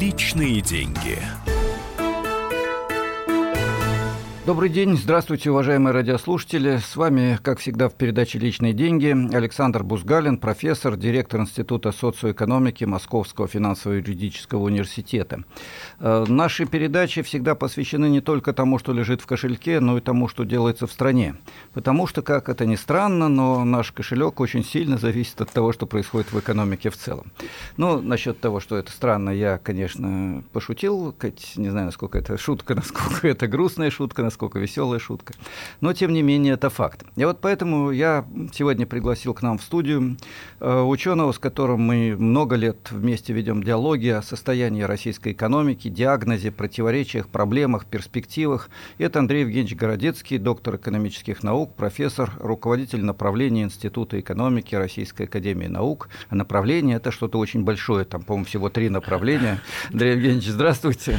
Личные деньги. Добрый день, здравствуйте, уважаемые радиослушатели. С вами, как всегда, в передаче «Личные деньги» Александр Бузгалин, профессор, директор Института социоэкономики Московского финансово-юридического университета. Наши передачи всегда посвящены не только тому, что лежит в кошельке, но и тому, что делается в стране. Потому что, как это ни странно, но наш кошелек очень сильно зависит от того, что происходит в экономике в целом. Ну, насчет того, что это странно, я, конечно, пошутил. Не знаю, насколько это шутка, насколько это грустная шутка, насколько веселая шутка. Но, тем не менее, это факт. И вот поэтому я сегодня пригласил к нам в студию ученого, с которым мы много лет вместе ведем диалоги о состоянии российской экономики, диагнозе, противоречиях, проблемах, перспективах. Это Андрей Евгеньевич Городецкий, доктор экономических наук, профессор, руководитель направления Института экономики Российской академии наук. А направление — это что-то очень большое. Там, по-моему, всего 3 направления. Андрей Евгеньевич, здравствуйте.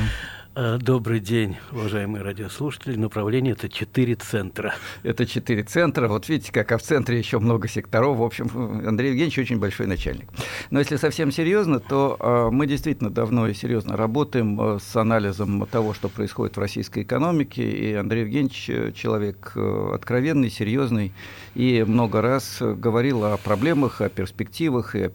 Добрый день, уважаемые радиослушатели. Направление — это 4 центра. Это 4 центра. Вот видите, как, а в центре еще много секторов. В общем, Андрей Евгеньевич очень большой начальник. Но если совсем серьезно, то мы действительно давно и серьезно работаем с анализом того, что происходит в российской экономике. И Андрей Евгеньевич человек откровенный, серьезный. И много раз говорил о проблемах, о перспективах, и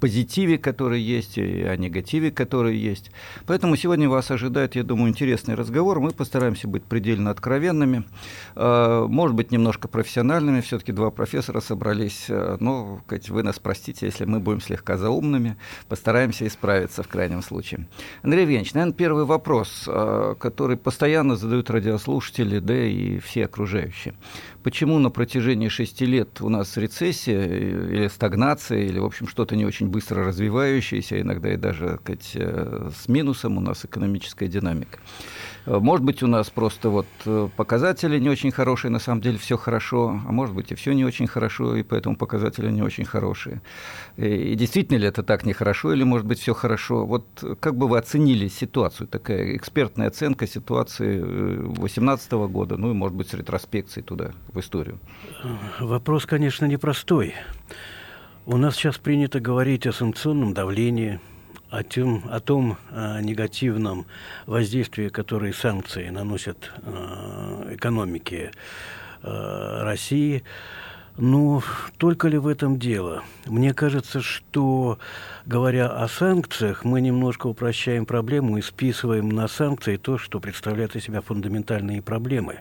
позитиве, который есть, и о негативе, который есть. Поэтому сегодня вас ожидает, я думаю, интересный разговор. Мы постараемся быть предельно откровенными, может быть, немножко профессиональными. Все-таки 2 профессора собрались. Но вы нас простите, если мы будем слегка заумными. Постараемся исправиться в крайнем случае. Андрей Евгеньевич, наверное, первый вопрос, который постоянно задают радиослушатели, да и все окружающие. Почему на протяжении 6 лет у нас рецессия или стагнация, или, в общем, что-то не очень быстро развивающаяся, иногда и даже с минусом у нас экономическая динамика? Может быть, у нас просто показатели не очень хорошие, на самом деле все хорошо, а может быть, и все не очень хорошо, и поэтому показатели не очень хорошие. И действительно ли это так нехорошо, или, может быть, все хорошо? Как бы вы оценили ситуацию, такая экспертная оценка ситуации 2018 года, ну и, может быть, с ретроспекцией туда, в историю? Вопрос, конечно, непростой. У нас сейчас принято говорить о санкционном давлении, о том негативном воздействии, которое санкции наносят экономике России. Но только ли в этом дело? Мне кажется, что, говоря о санкциях, мы немножко упрощаем проблему и списываем на санкции то, что представляет из себя фундаментальные проблемы.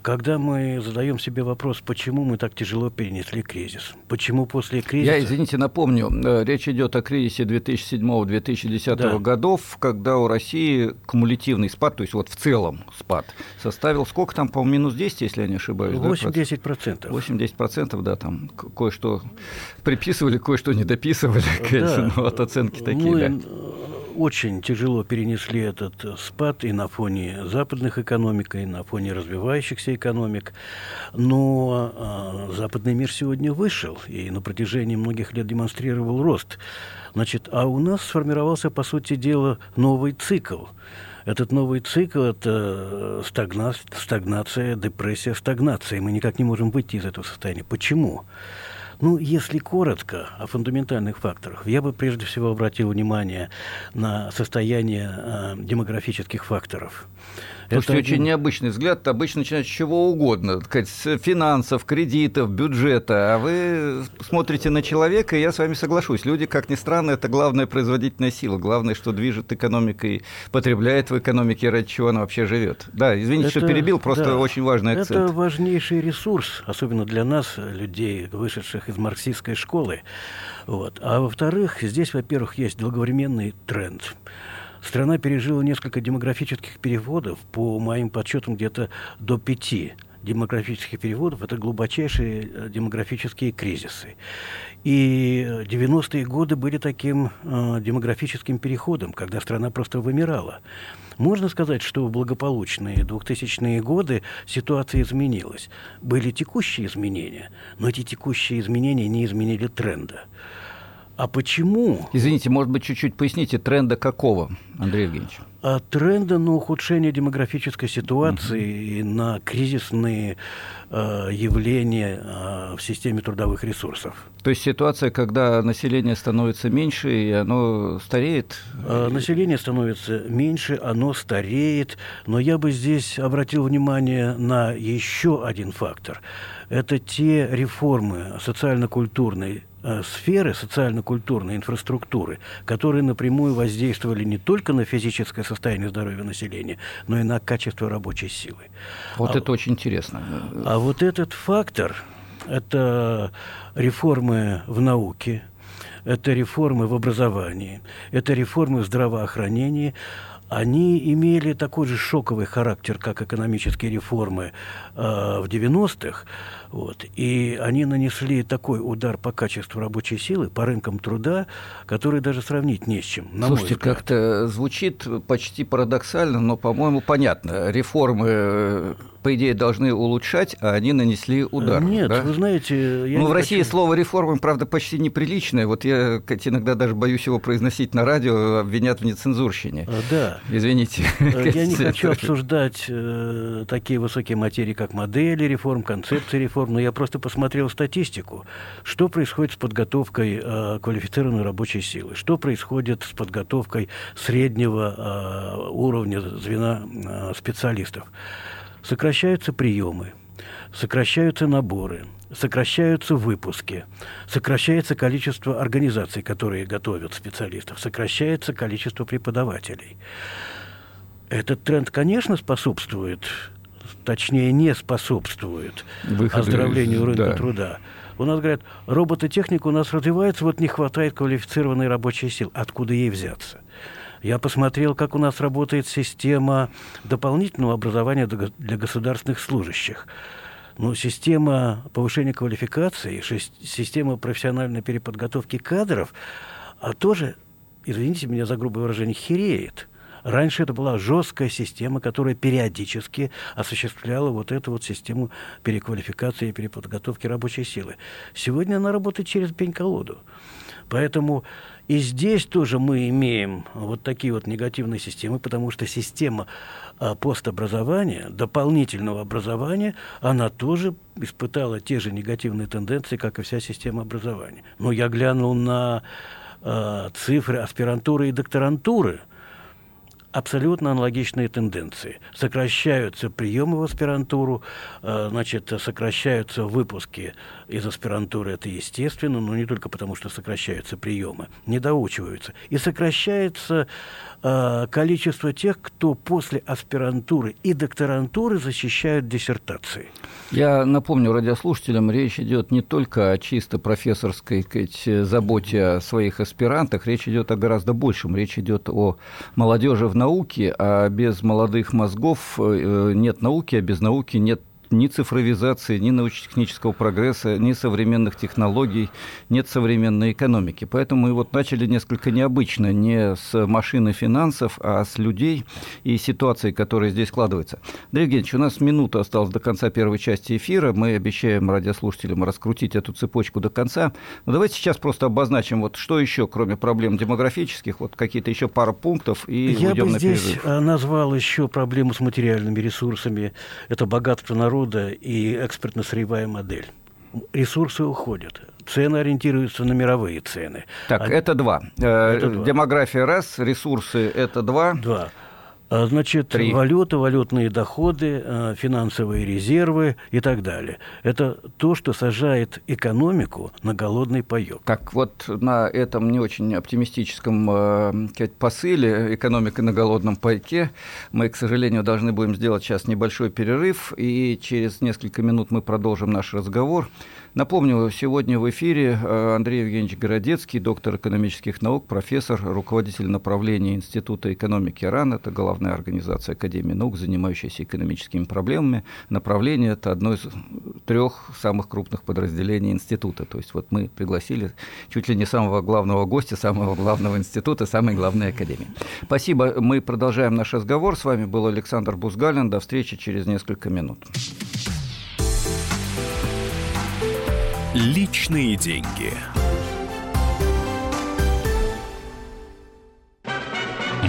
Когда мы задаем себе вопрос, почему мы так тяжело перенесли кризис, почему после кризиса... Я, извините, напомню, речь идет о кризисе 2007-2010 годов, когда у России кумулятивный спад, то есть в целом спад, составил сколько там, по-моему, минус 10, если я не ошибаюсь? 8-10%. 8-10%, да, там кое-что приписывали, кое-что не дописывали, конечно, но от оценки такие, Очень тяжело перенесли этот спад и на фоне западных экономик, и на фоне развивающихся экономик. Но западный мир сегодня вышел и на протяжении многих лет демонстрировал рост. А у нас сформировался, по сути дела, новый цикл. Этот новый цикл – это стагнация, депрессия, стагнация. Мы никак не можем выйти из этого состояния. Почему? Если коротко о фундаментальных факторах, я бы прежде всего обратил внимание на состояние демографических факторов. Слушайте, очень необычный взгляд. Обычно начинают с чего угодно. С финансов, кредитов, бюджета. А вы смотрите на человека, и я с вами соглашусь. Люди, как ни странно, это главная производительная сила. Главное, что движет экономикой, потребляет в экономике, ради чего она вообще живет. Да, извините, что перебил, просто очень важный акцент. Это важнейший ресурс, особенно для нас, людей, вышедших из марксистской школы. А во-вторых, здесь, во-первых, есть долговременный тренд. Страна пережила несколько демографических переводов, по моим подсчетам, где-то до 5 демографических переводов. Это глубочайшие демографические кризисы. И 90-е годы были таким демографическим переходом, когда страна просто вымирала. Можно сказать, что в благополучные 2000-е годы ситуация изменилась. Были текущие изменения, но эти текущие изменения не изменили тренда. А почему? Извините, может быть, чуть-чуть поясните, тренда какого, Андрей Евгеньевич? Тренда на ухудшение демографической ситуации и на кризисные явления в системе трудовых ресурсов. То есть ситуация, когда население становится меньше, и оно стареет? Население становится меньше, оно стареет. Но я бы здесь обратил внимание на еще один фактор. Это те реформы социально-культурной сферы, социально-культурной инфраструктуры, которые напрямую воздействовали не только на физическое состояние здоровья населения, но и на качество рабочей силы. Вот это очень интересно. А вот этот фактор – это реформы в науке, это реформы в образовании, это реформы в здравоохранении – они имели такой же шоковый характер, как экономические реформы в 90-х. Вот, и они нанесли такой удар по качеству рабочей силы, по рынкам труда, который даже сравнить не с чем, на мой взгляд. Как-то звучит почти парадоксально, но, по-моему, понятно. Реформы, по идее, должны улучшать, а они нанесли удар. Нет, да? Вы знаете... Я в России слово «реформы», правда, почти неприличное. Вот я иногда даже боюсь его произносить на радио, обвинят в нецензурщине. Да. Извините. Я не хочу обсуждать такие высокие материи, как модели реформ, концепции реформ. Но я просто посмотрел статистику, что происходит с подготовкой квалифицированной рабочей силы, что происходит с подготовкой среднего уровня звена специалистов. Сокращаются приемы, сокращаются наборы, сокращаются выпуски, сокращается количество организаций, которые готовят специалистов, сокращается количество преподавателей. Этот тренд, конечно, способствует... Точнее, не способствует оздоровлению рынка труда. У нас, говорят, робототехника у нас развивается, вот не хватает квалифицированной рабочей силы. Откуда ей взяться? Я посмотрел, как у нас работает система дополнительного образования для государственных служащих. Но система повышения квалификации, система профессиональной переподготовки кадров, а тоже, извините меня за грубое выражение, хереет. Раньше это была жесткая система, которая периодически осуществляла вот эту вот систему переквалификации и переподготовки рабочей силы. Сегодня она работает через пень-колоду. Поэтому и здесь тоже мы имеем вот такие вот негативные системы, потому что система постобразования, дополнительного образования, она тоже испытала те же негативные тенденции, как и вся система образования. Но я глянул на цифры аспирантуры и докторантуры. Абсолютно аналогичные тенденции. Сокращаются приемы в аспирантуру, значит, сокращаются выпуски из аспирантуры, это естественно, но не только потому, что сокращаются приемы, не доучиваются. И сокращается количество тех, кто после аспирантуры и докторантуры защищают диссертации. Я напомню радиослушателям, речь идет не только о чисто профессорской заботе о своих аспирантах, речь идет о гораздо большем, речь идет о молодежи в науке, а без молодых мозгов нет науки, а без науки нет ни цифровизации, ни научно-технического прогресса, ни современных технологий, нет современной экономики. Поэтому мы вот начали несколько необычно, не с машины финансов, а с людей и ситуации, которая здесь складывается. Андрей Евгеньевич, у нас минута осталась до конца первой части эфира. Мы обещаем радиослушателям раскрутить эту цепочку до конца. Но давайте сейчас просто обозначим, вот что еще, кроме проблем демографических, вот какие-то еще пара пунктов, и уйдем на перерыв. Я бы здесь назвал еще проблему с материальными ресурсами. Это богатство народа и экспортно-сырьевая модель. Ресурсы уходят. Цены ориентируются на мировые цены. Так, это два. Демография – раз, ресурсы – это два. Значит, три. Валюта, валютные доходы, финансовые резервы и так далее. Это то, что сажает экономику на голодный паёк. Так вот, на этом не очень оптимистическом посыле «Экономика на голодном пайке» мы, к сожалению, должны будем сделать сейчас небольшой перерыв, и через несколько минут мы продолжим наш разговор. Напомню, сегодня в эфире Андрей Евгеньевич Городецкий, доктор экономических наук, профессор, руководитель направления Института экономики РАН, это главная организация Академии наук, занимающаяся экономическими проблемами. Направление – это одно из трех самых крупных подразделений института. То есть вот мы пригласили чуть ли не самого главного гостя, самого главного института, самой главной академии. Спасибо. Мы продолжаем наш разговор. С вами был Александр Бузгалин. До встречи через несколько минут. Личные деньги.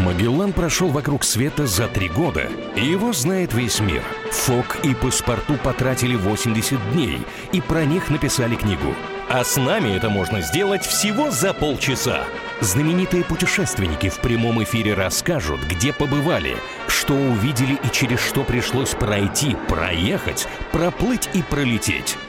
Магеллан прошел вокруг света за 3 года, и его знает весь мир. Фок и Паспарту потратили 80 дней, и про них написали книгу. А с нами это можно сделать всего за полчаса. Знаменитые путешественники в прямом эфире расскажут, где побывали, что увидели и через что пришлось пройти, проехать, проплыть и пролететь.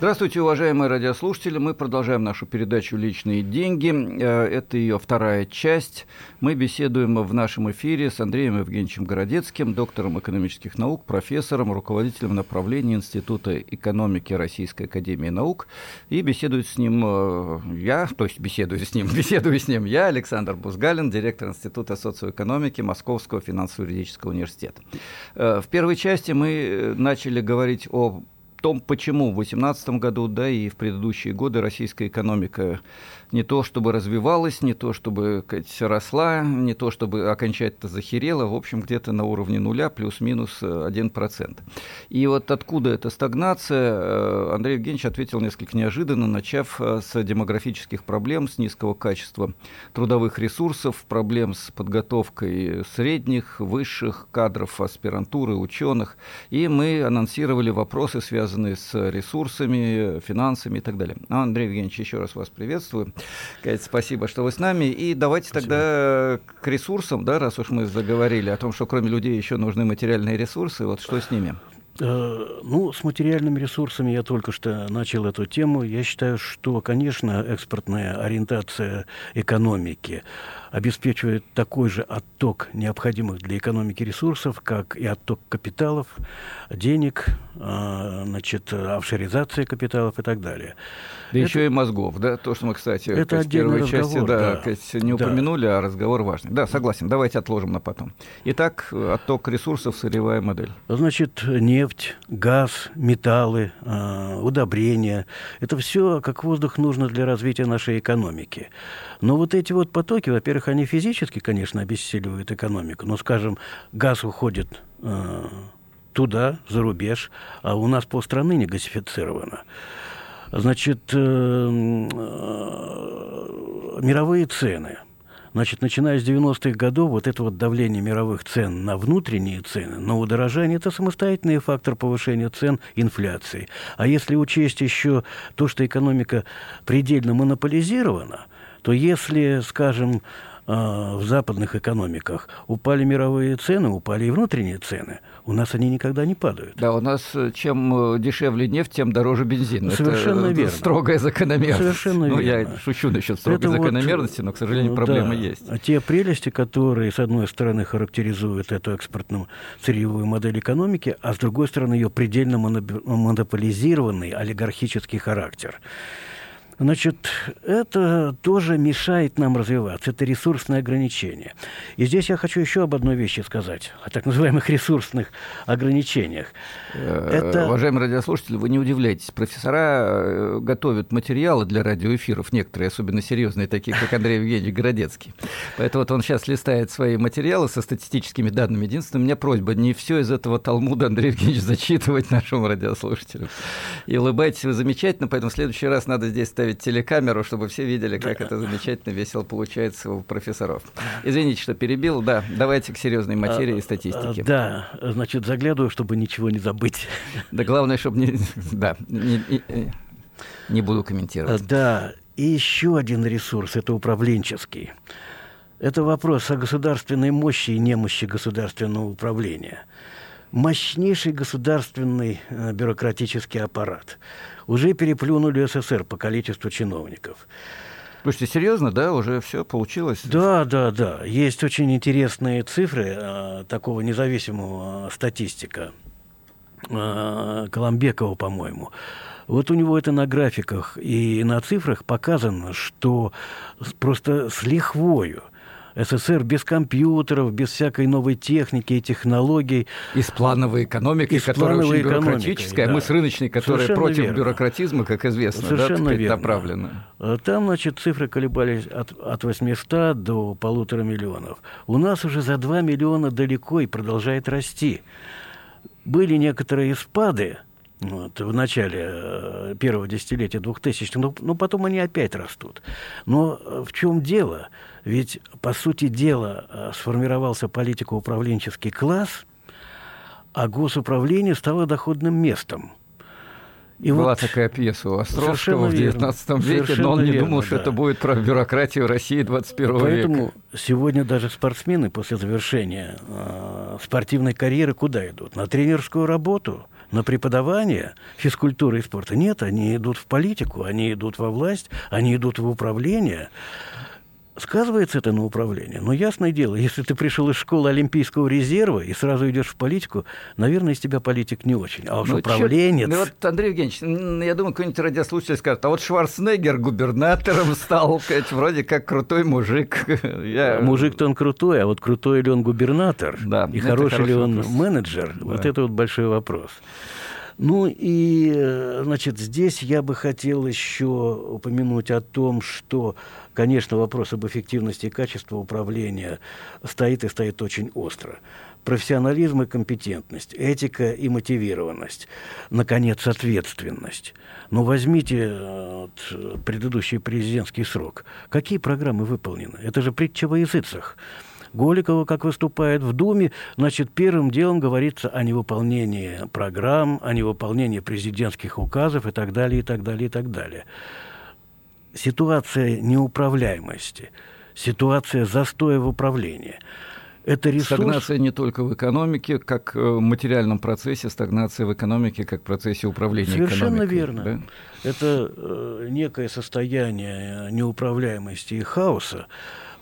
Здравствуйте, уважаемые радиослушатели. Мы продолжаем нашу передачу «Личные деньги». Это ее вторая часть. Мы беседуем в нашем эфире с Андреем Евгеньевичем Городецким, доктором экономических наук, профессором, руководителем направления Института экономики Российской академии наук. И беседую с ним я, Александр Бузгалин, директор Института социоэкономики Московского финансово-юридического университета. В первой части мы начали говорить о том, почему в 2018 году, да и в предыдущие годы российская экономика не то чтобы развивалась, не то чтобы росла, не то чтобы окончательно захерела, в общем, где-то на уровне нуля, плюс-минус 1%. И вот откуда эта стагнация, Андрей Евгеньевич ответил несколько неожиданно, начав с демографических проблем, с низкого качества трудовых ресурсов, проблем с подготовкой средних, высших кадров, аспирантуры, ученых. И мы анонсировали вопросы, связанные с ресурсами, финансами и так далее. Андрей Евгеньевич, еще раз вас приветствую. Спасибо, что вы с нами. И давайте тогда к ресурсам, да, раз уж мы заговорили о том, что кроме людей еще нужны материальные ресурсы, вот что с ними? Ну, с материальными ресурсами я только что начал эту тему. Я считаю, что, конечно, экспортная ориентация экономики обеспечивает такой же отток необходимых для экономики ресурсов, как и отток капиталов, денег, офшоризация капиталов и так далее. Да это еще и мозгов, да? То, что мы, кстати, это в первой части упомянули, а разговор важный. Да, согласен, давайте отложим на потом. Итак, отток ресурсов, сырьевая модель. Значит, нефть, газ, металлы, удобрения. Это все, как воздух, нужно для развития нашей экономики. Но вот эти вот потоки, во-первых, они физически, конечно, обессиливают экономику. Но, скажем, газ уходит туда, за рубеж, а у нас полстраны не газифицировано. Значит, мировые цены. Значит, начиная с 90-х годов, вот это вот давление мировых цен на внутренние цены, на удорожание, это самостоятельный фактор повышения цен, инфляции. А если учесть еще то, что экономика предельно монополизирована, то если, скажем, в западных экономиках упали мировые цены, упали и внутренние цены. У нас они никогда не падают. Да, у нас чем дешевле нефть, тем дороже бензин. Совершенно верно. Строгая закономерность. Совершенно верно. Ну, я шучу насчет строгой закономерности, но, к сожалению, проблема есть. А те прелести, которые, с одной стороны, характеризуют эту экспортную сырьевую модель экономики, а с другой стороны, ее предельно монополизированный олигархический характер. Значит, это тоже мешает нам развиваться. Это ресурсное ограничение. И здесь я хочу еще об одной вещи сказать, о так называемых ресурсных ограничениях. Уважаемые радиослушатели, вы не удивляйтесь. Профессора готовят материалы для радиоэфиров, некоторые особенно серьезные, такие как Андрей Евгеньевич Городецкий. Поэтому вот он сейчас листает свои материалы со статистическими данными. Единственное, у меня просьба не все из этого Талмуда, Андрей Евгеньевич, зачитывать нашему радиослушателю. И улыбайтесь вы замечательно, поэтому в следующий раз надо здесь ставить телекамеру, чтобы все видели, как это замечательно, весело получается у профессоров. Извините, что перебил. Да, давайте к серьезной материи и статистике. Да, значит, заглядываю, чтобы ничего не забыть. Да, главное, чтобы не буду комментировать. Да, и еще один ресурс, это управленческий. Это вопрос о государственной мощи и немощи государственного управления. Мощнейший государственный бюрократический аппарат. Уже переплюнули СССР по количеству чиновников. Слушайте, серьезно, да? Уже все получилось? Да. Есть очень интересные цифры такого независимого статистика. Коломбекова, по-моему. Вот у него это на графиках и на цифрах показано, что просто с лихвою СССР без компьютеров, без всякой новой техники и технологий. Из плановой экономики, которая очень бюрократическая, да. Мы с рыночной, которая совершенно против бюрократизма, как известно, совершенно верно. Направлена. Там, значит, цифры колебались от 800 до 1,5 миллиона. У нас уже за 2 миллиона далеко и продолжает расти. Были некоторые спады в начале первого десятилетия 2000-х, но потом они опять растут. Но в чем дело? Ведь, по сути дела, сформировался политико-управленческий класс, а госуправление стало доходным местом. И была вот такая пьеса у Островского в 19 веке, совершенно но он не думал, что это будет про бюрократию России 21 века. Поэтому сегодня даже спортсмены после завершения спортивной карьеры куда идут? На тренерскую работу? На преподавание физкультуры и спорта? Нет, они идут в политику, они идут во власть, они идут в управление. Сказывается это на управлении. Но ясное дело, если ты пришел из школы Олимпийского резерва и сразу идешь в политику, наверное, из тебя политик не очень. А уж управленец... Ну, вот, Андрей Евгеньевич, я думаю, какой-нибудь радиослушатель скажет, а вот Шварценеггер губернатором стал, вроде как крутой мужик. Мужик-то он крутой, а вот крутой ли он губернатор? Да, и хороший ли он менеджер? Да. Вот это вот большой вопрос. Ну и, значит, здесь я бы хотел еще упомянуть о том, что, конечно, вопрос об эффективности и качестве управления стоит и стоит очень остро. Профессионализм и компетентность, этика и мотивированность, наконец, ответственность. Но возьмите предыдущий президентский срок. Какие программы выполнены? Это же притча во языцах. Голикова, как выступает в Думе, значит, первым делом говорится о невыполнении программ, о невыполнении президентских указов и так далее, и так далее, и так далее. Ситуация неуправляемости, ситуация застоя в управлении. Это ресурс... Стагнация не только в экономике, как в материальном процессе, стагнация в экономике, как в процессе управления совершенно экономикой. Совершенно верно. Да? Это некое состояние неуправляемости и хаоса,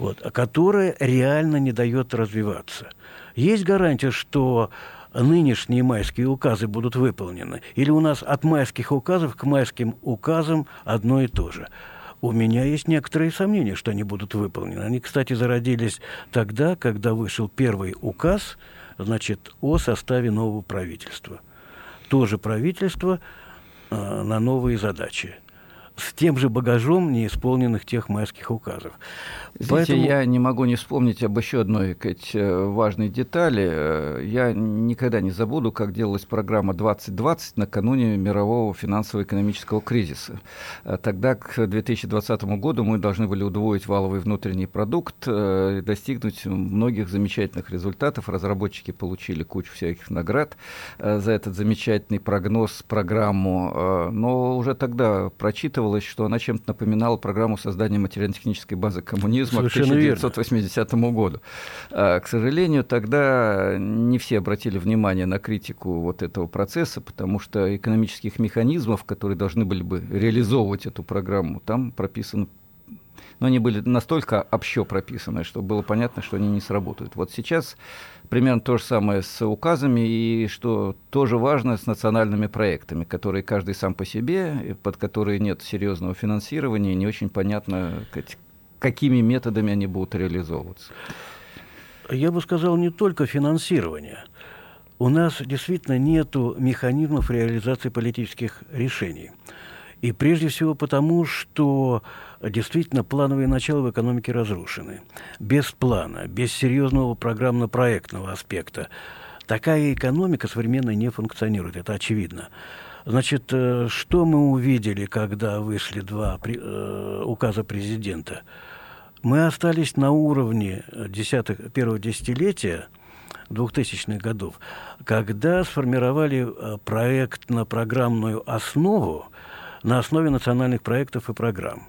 вот, которое реально не дает развиваться. Есть гарантия, что нынешние майские указы будут выполнены? Или у нас от майских указов к майским указам одно и то же? У меня есть некоторые сомнения, что они будут выполнены. Они, кстати, зародились тогда, когда вышел первый указ, значит, о составе нового правительства. Тоже правительство на новые задачи. С тем же багажом неисполненных тех майских указов. Знаете, поэтому... я не могу не вспомнить об еще одной важной детали. Я никогда не забуду, как делалась программа 2020 накануне мирового финансово-экономического кризиса. Тогда, к 2020 году, мы должны были удвоить валовый внутренний продукт и достигнуть многих замечательных результатов. Разработчики получили кучу всяких наград за этот замечательный прогноз, программу. Но уже тогда прочитывал, что она чем-то напоминала программу создания материально-технической базы коммунизма совершенно к 1980 году. К сожалению, тогда не все обратили внимание на критику вот этого процесса, потому что экономических механизмов, которые должны были бы реализовывать эту программу, там прописано. Но они были настолько общо прописаны, что было понятно, что они не сработают. Вот сейчас примерно то же самое с указами, и что тоже важно, с национальными проектами, которые каждый сам по себе, под которые нет серьезного финансирования, и не очень понятно, какими методами они будут реализовываться. Я бы сказал, не только финансирование. У нас действительно нет механизмов реализации политических решений. И прежде всего потому, что действительно плановые начала в экономике разрушены. Без плана, без серьезного программно-проектного аспекта такая экономика современная не функционирует, это очевидно. Значит, что мы увидели, когда вышли два указа президента? Мы остались на уровне первого десятилетия 2000-х годов, когда сформировали проектно-программную основу на основе национальных проектов и программ.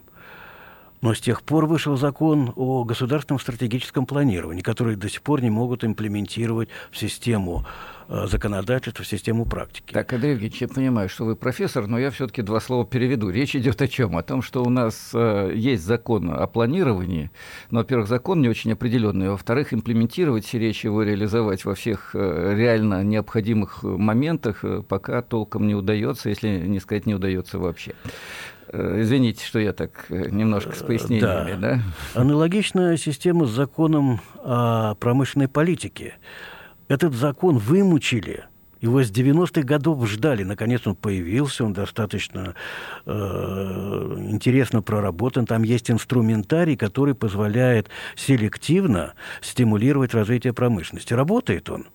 Но с тех пор вышел закон о государственном стратегическом планировании, который до сих пор не могут имплементировать в систему законодательства, в систему практики. Так, Андрей Евгеньевич, я понимаю, что вы профессор, но я все-таки два слова переведу. Речь идет о чем? О том, что у нас есть закон о планировании, но, во-первых, закон не очень определенный, во-вторых, имплементировать все речи, его реализовать во всех реально необходимых моментах пока толком не удается, если не сказать не удается вообще. Извините, что я так немножко с пояснениями. Да. Да? Аналогичная система с законом о промышленной политике. Этот закон вымучили. Его с 90-х годов ждали. Наконец он появился, он достаточно интересно проработан. Там есть инструментарий, который позволяет селективно стимулировать развитие промышленности. Работает он?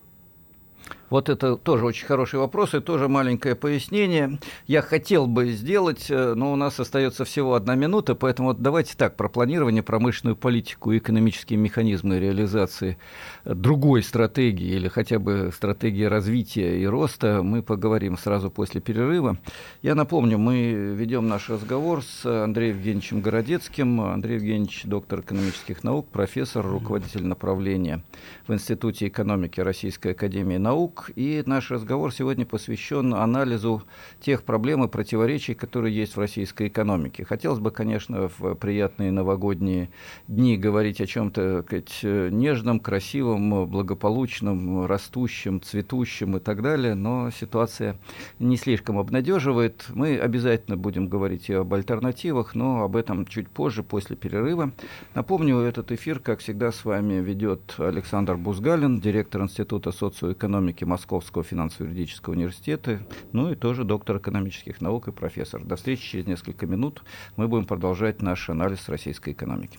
Вот это тоже очень хороший вопрос и тоже маленькое пояснение. Я хотел бы сделать, но у нас остается всего 1 минута, поэтому вот давайте так, про планирование, промышленную политику, экономические механизмы реализации другой стратегии или хотя бы стратегии развития и роста мы поговорим сразу после перерыва. Я напомню, мы ведем наш разговор с Андреем Евгеньевичем Городецким. Андрей Евгеньевич – доктор экономических наук, профессор, руководитель направления в Институте экономики Российской академии наук. И наш разговор сегодня посвящен анализу тех проблем и противоречий, которые есть в российской экономике. Хотелось бы, конечно, в приятные новогодние дни говорить о чем-то нежном, красивом, благополучном, растущем, цветущем и так далее, но ситуация не слишком обнадеживает. Мы обязательно будем говорить и об альтернативах, но об этом чуть позже, после перерыва. Напомню, этот эфир, как всегда, с вами ведет Александр Бузгалин, директор Института социоэкономики Московского финансово-юридического университета, ну и тоже доктор экономических наук и профессор. До встречи через несколько минут. Мы будем продолжать наш анализ российской экономики.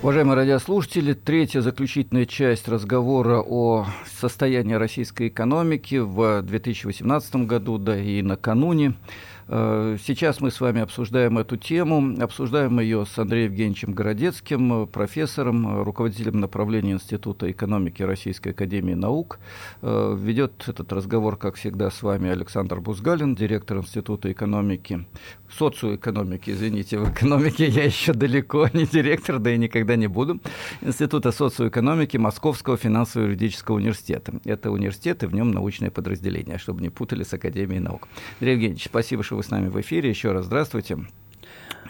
Уважаемые радиослушатели, третья заключительная часть разговора о состоянии российской экономики в 2018 году, да и накануне. Сейчас мы с вами обсуждаем эту тему, обсуждаем ее с Андреем Евгеньевичем Городецким, профессором, руководителем направления Института экономики Российской академии наук. Ведет этот разговор, как всегда, с вами Александр Бузгалин, директор Института экономики, социоэкономики, извините, в экономике я еще далеко не директор, да и никогда не буду, Института социоэкономики Московского финансово-юридического университета. Это университет и в нем научное подразделение, чтобы не путали с Академией наук. Андрей Евгеньевич, спасибо, что вы с нами в эфире. Еще раз здравствуйте.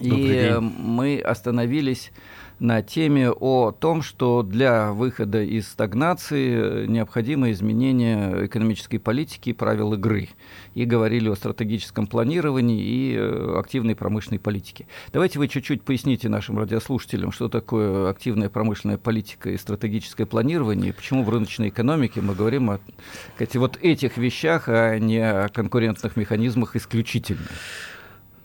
И мы остановились на теме о том, что для выхода из стагнации необходимо изменение экономической политики и правил игры. И говорили о стратегическом планировании и активной промышленной политике. Давайте вы чуть-чуть поясните нашим радиослушателям, что такое активная промышленная политика и стратегическое планирование, и почему в рыночной экономике мы говорим о вот этих вещах, а не о конкурентных механизмах исключительно.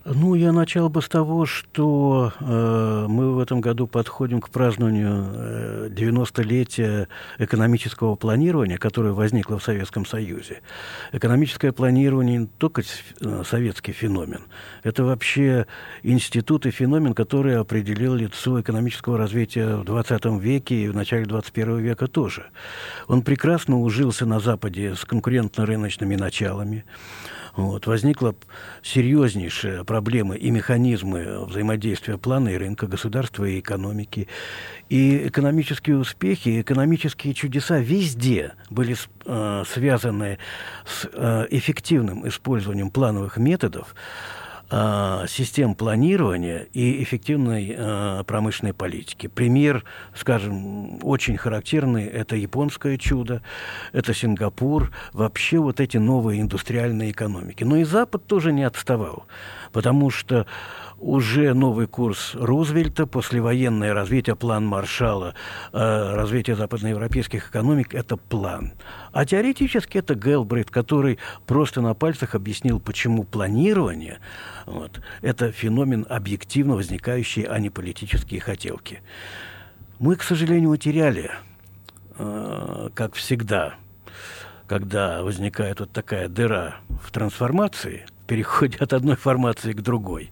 Ну, я начал бы с того, что мы в этом году подходим к празднованию 90-летия экономического планирования, которое возникло в Советском Союзе. Экономическое планирование не только советский феномен. Это вообще институт и феномен, который определил лицо экономического развития в 20 веке и в начале 21 века тоже. Он прекрасно ужился на Западе с конкурентно-рыночными началами. Вот. Возникла серьезнейшая проблема и механизмы взаимодействия плана и рынка, государства и экономики. И экономические успехи, экономические чудеса везде были связаны с эффективным использованием плановых методов, систем планирования и эффективной промышленной политики. Пример, скажем, очень характерный – это японское чудо, это Сингапур, вообще вот эти новые индустриальные экономики. Но и Запад тоже не отставал, потому что уже новый курс Рузвельта, послевоенное развитие, план Маршалла, развитие западноевропейских экономик – это план. А теоретически это Гелбрейт, который просто на пальцах объяснил, почему планирование это феномен объективно возникающий, а не политические хотелки. Мы, к сожалению, утеряли, как всегда, когда возникает вот такая дыра в трансформации, в переходе от одной формации к другой.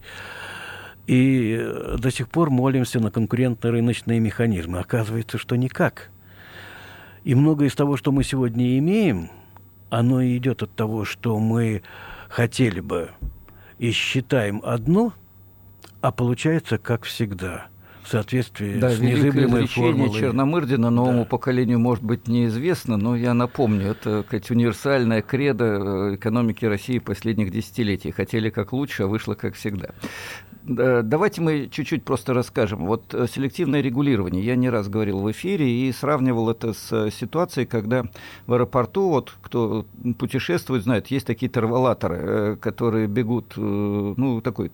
И до сих пор молимся на конкурентно-рыночные механизмы. Оказывается, что никак. И многое из того, что мы сегодня имеем, оно и идет от того, что мы хотели бы и считаем одно, а получается, как всегда, в соответствии с незыблемой формулой. Черномырдина новому поколению, может быть, неизвестно, но я напомню, это, сказать, универсальная кредо экономики России последних десятилетий. Хотели как лучше, а вышло как всегда. Давайте мы чуть-чуть просто расскажем. Вот селективное регулирование. Я не раз говорил в эфире и сравнивал это с ситуацией, когда в аэропорту, вот кто путешествует, знает, есть такие тарвалаторы, которые бегут, ну, такой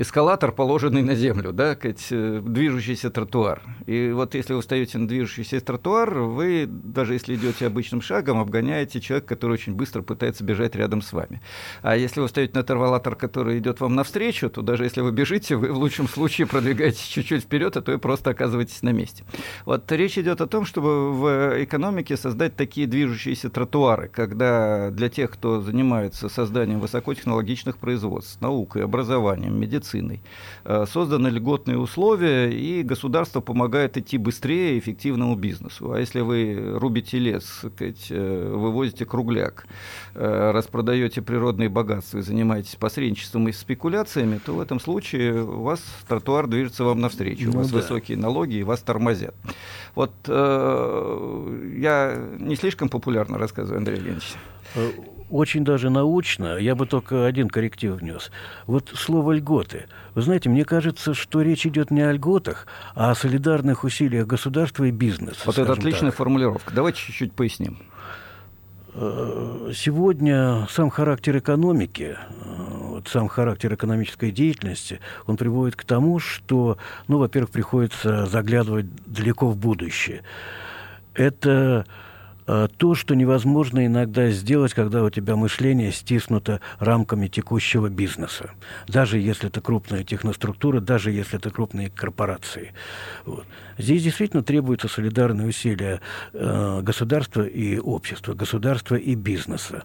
эскалатор, положенный на землю, да, движущийся тротуар. И вот если вы встаете на движущийся тротуар, вы, даже если идете обычным шагом, обгоняете человека, который очень быстро пытается бежать рядом с вами. А если вы встаете на тарвалатор, который идет вам навстречу, то даже если вы бежите, вы в лучшем случае продвигаетесь чуть-чуть вперед, а то и просто оказываетесь на месте. Вот речь идет о том, чтобы в экономике создать такие движущиеся тротуары, когда для тех, кто занимается созданием высокотехнологичных производств, наукой, образованием, медициной, созданы льготные условия, и государство помогает идти быстрее эффективному бизнесу. А если вы рубите лес, вывозите кругляк, распродаете природные богатства и занимаетесь посредничеством и спекуляциями, то в этом случае у вас тротуар движется вам навстречу, у вас высокие налоги и вас тормозят. Вот я не слишком популярно рассказываю, Андрей Евгеньевич. Очень даже научно. Я бы только один корректив внес. Вот слово «льготы». Вы знаете, мне кажется, что речь идет не о льготах, а о солидарных усилиях государства и бизнеса. Вот это отличная формулировка. Давайте чуть-чуть поясним. Сегодня сам характер экономики, сам характер экономической деятельности, он приводит к тому, что, ну, во-первых, приходится заглядывать далеко в будущее. Это то, что невозможно иногда сделать, когда у тебя мышление стиснуто рамками текущего бизнеса. Даже если это крупная техноструктура, даже если это крупные корпорации. Вот. Здесь действительно требуются солидарные усилия государства и общества, государства и бизнеса,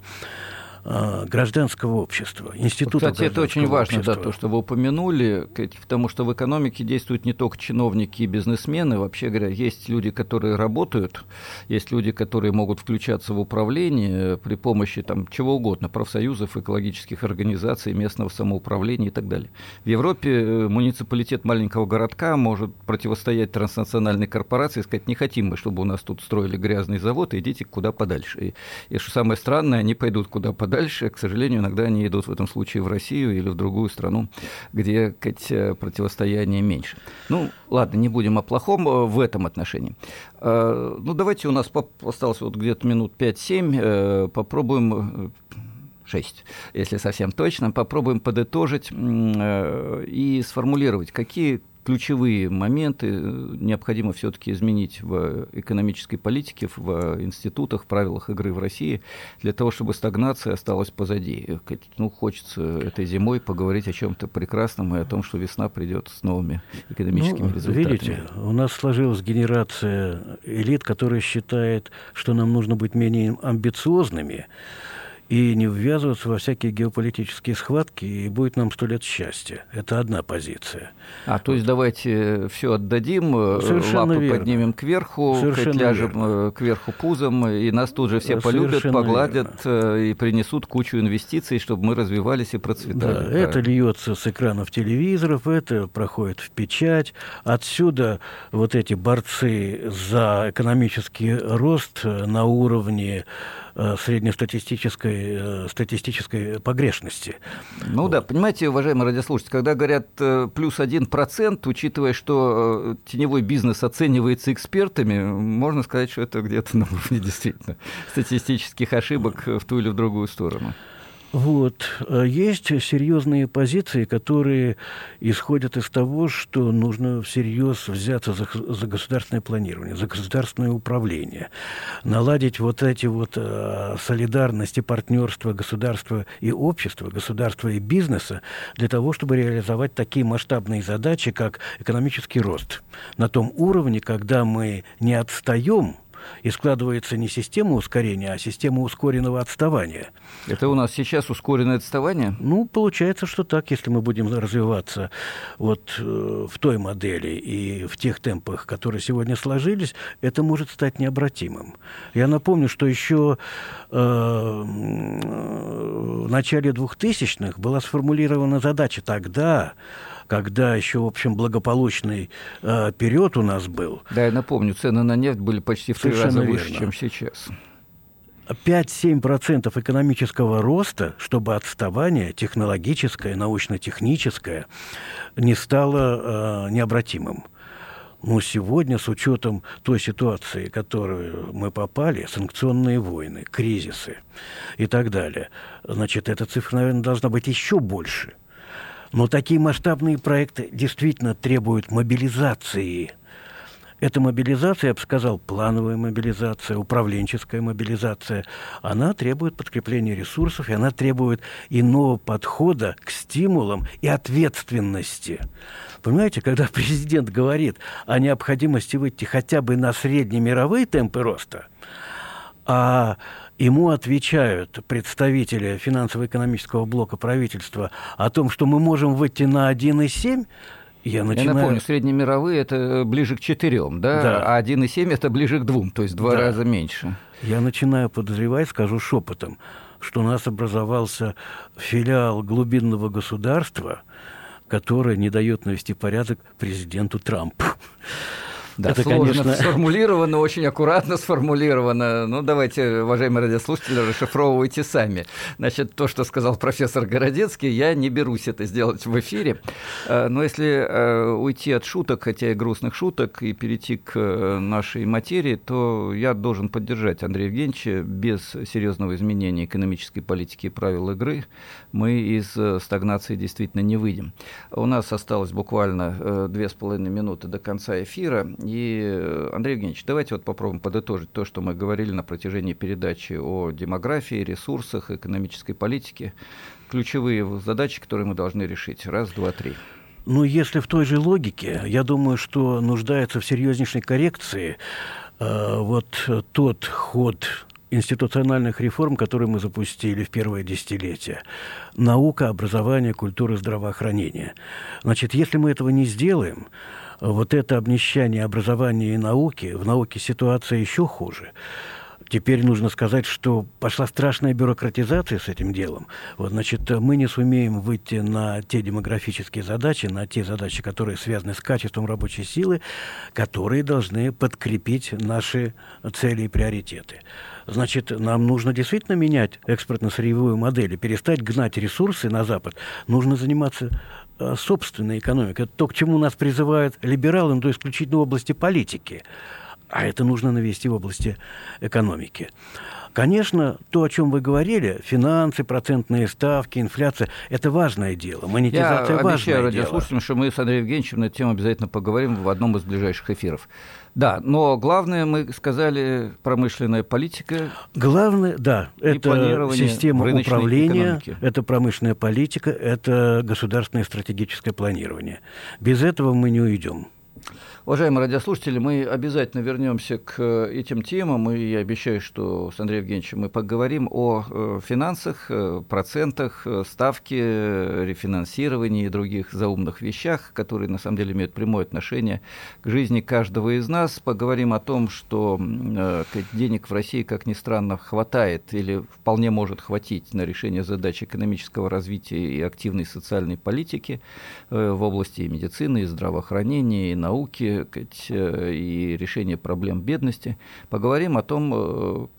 гражданского общества, института. Кстати, это очень важно, да, то, что вы упомянули, потому что в экономике действуют не только чиновники и бизнесмены. Вообще говоря, есть люди, которые работают, есть люди, которые могут включаться в управление при помощи там, чего угодно, профсоюзов, экологических организаций, местного самоуправления и так далее. В Европе муниципалитет маленького городка может противостоять транснациональной корпорации и сказать: не хотим мы, чтобы у нас тут строили грязный завод, идите куда подальше. И что самое странное, они пойдут куда подальше. Дальше, к сожалению, иногда они идут в этом случае в Россию или в другую страну, где противостояние меньше. Ну, ладно, не будем о плохом в этом отношении. Ну, давайте, у нас осталось вот где-то минут 5-7, попробуем... 6, если совсем точно, попробуем подытожить и сформулировать, какие ключевые моменты необходимо все-таки изменить в экономической политике, в институтах, в правилах игры в России, для того, чтобы стагнация осталась позади. Ну, хочется этой зимой поговорить о чем-то прекрасном и о том, что весна придет с новыми экономическими результатами. Видите, у нас сложилась генерация элит, которая считает, что нам нужно быть менее амбициозными и не ввязываться во всякие геополитические схватки, и будет нам 100 лет счастья. Это одна позиция. То есть давайте все отдадим, совершенно лапы верно. Поднимем кверху, ляжем кверху пузом, и нас тут же все полюбят, совершенно погладят и принесут кучу инвестиций, чтобы мы развивались и процветали. Да, это льется с экранов телевизоров, это проходит в печать. Отсюда вот эти борцы за экономический рост на уровне среднестатистической погрешности. Ну да, понимаете, уважаемые радиослушатели, когда говорят плюс 1%, учитывая, что теневой бизнес оценивается экспертами, можно сказать, что это где-то на уровне действительно статистических ошибок в ту или в другую сторону. Вот. Есть серьезные позиции, которые исходят из того, что нужно всерьез взяться за государственное планирование, за государственное управление, наладить вот эти вот солидарности, партнерства государства и общества, государства и бизнеса, для того, чтобы реализовать такие масштабные задачи, как экономический рост, на том уровне, когда мы не отстаем И складывается не система ускорения, а система ускоренного отставания. Это у нас сейчас ускоренное отставание? Ну, получается, что так, если мы будем развиваться вот в той модели и в тех темпах, которые сегодня сложились, это может стать необратимым. Я напомню, что еще в начале 2000-х была сформулирована задача тогда, когда еще, в общем, благополучный период у нас был. Да, я напомню, цены на нефть были почти в 3 раза выше, чем сейчас. 5-7% экономического роста, чтобы отставание технологическое, научно-техническое не стало необратимым. Но сегодня, с учетом той ситуации, в которую мы попали, санкционные войны, кризисы и так далее, значит, эта цифра, наверное, должна быть еще больше. Но такие масштабные проекты действительно требуют мобилизации. Эта мобилизация, я бы сказал, плановая мобилизация, управленческая мобилизация, она требует подкрепления ресурсов, и она требует иного подхода к стимулам и ответственности. Понимаете, когда президент говорит о необходимости выйти хотя бы на среднемировые темпы роста, а ему отвечают представители финансово-экономического блока правительства о том, что мы можем выйти на 1,7, я напомню, среднемировые – это ближе к 4, да? А 1,7 – это ближе к 2, то есть 2 раза меньше. Я начинаю подозревать, скажу шепотом, что у нас образовался филиал глубинного государства, который не дает навести порядок президенту Трампу. Да, это сложно, конечно, сформулировано, очень аккуратно сформулировано. Ну, давайте, уважаемые радиослушатели, расшифровывайте сами. Значит, то, что сказал профессор Городецкий, я не берусь это сделать в эфире. Но если уйти от шуток, хотя и грустных шуток, и перейти к нашей материи, то я должен поддержать Андрея Евгеньевича. Без серьезного изменения экономической политики и правил игры мы из стагнации действительно не выйдем. У нас осталось буквально 2,5 минуты до конца эфира. И, Андрей Евгеньевич, давайте вот попробуем подытожить то, что мы говорили на протяжении передачи о демографии, ресурсах, экономической политике. Ключевые задачи, которые мы должны решить. Раз, два, три. Ну, если в той же логике, я думаю, что нуждается в серьезнейшей коррекции вот тот ход институциональных реформ, которые мы запустили в первое десятилетие. Наука, образование, культура, здравоохранение. Значит, если мы этого не сделаем, вот это обнищание образования и науки, в науке ситуация еще хуже. Теперь нужно сказать, что пошла страшная бюрократизация с этим делом. Вот, значит, мы не сумеем выйти на те демографические задачи, на те задачи, которые связаны с качеством рабочей силы, которые должны подкрепить наши цели и приоритеты. Значит, нам нужно действительно менять экспортно-сырьевую модель и перестать гнать ресурсы на Запад. Нужно заниматься собственной экономикой. Это то, к чему нас призывают либералы, но исключительно в области политики. А это нужно навести в области экономики. Конечно, то, о чем вы говорили, финансы, процентные ставки, инфляция – это важное дело. Монетизация – важное дело. Я обещаю радиослушателям, что мы с Андреем Евгеньевичем на эту тему обязательно поговорим в одном из ближайших эфиров. Да, но главное, мы сказали, промышленная политика. Главное, да, это система управления, это промышленная политика, это государственное стратегическое планирование. Без этого мы не уйдем. Уважаемые радиослушатели, мы обязательно вернемся к этим темам, и я обещаю, что с Андреем Евгеньевичем мы поговорим о финансах, процентах, ставке, рефинансировании и других заумных вещах, которые на самом деле имеют прямое отношение к жизни каждого из нас. Поговорим о том, что денег в России, как ни странно, хватает или вполне может хватить на решение задач экономического развития и активной социальной политики в области и медицины, и здравоохранения, и науки, и решение проблем бедности. Поговорим о том,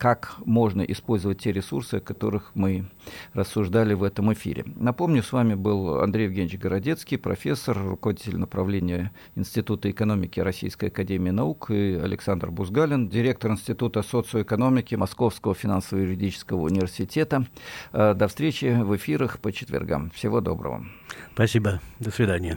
как можно использовать те ресурсы, о которых мы рассуждали в этом эфире. Напомню, с вами был Андрей Евгеньевич Городецкий, профессор, руководитель направления Института экономики Российской академии наук, и Александр Бузгалин, директор Института социоэкономики Московского финансово-юридического университета. До встречи в эфирах по четвергам. Всего доброго. Спасибо. До свидания.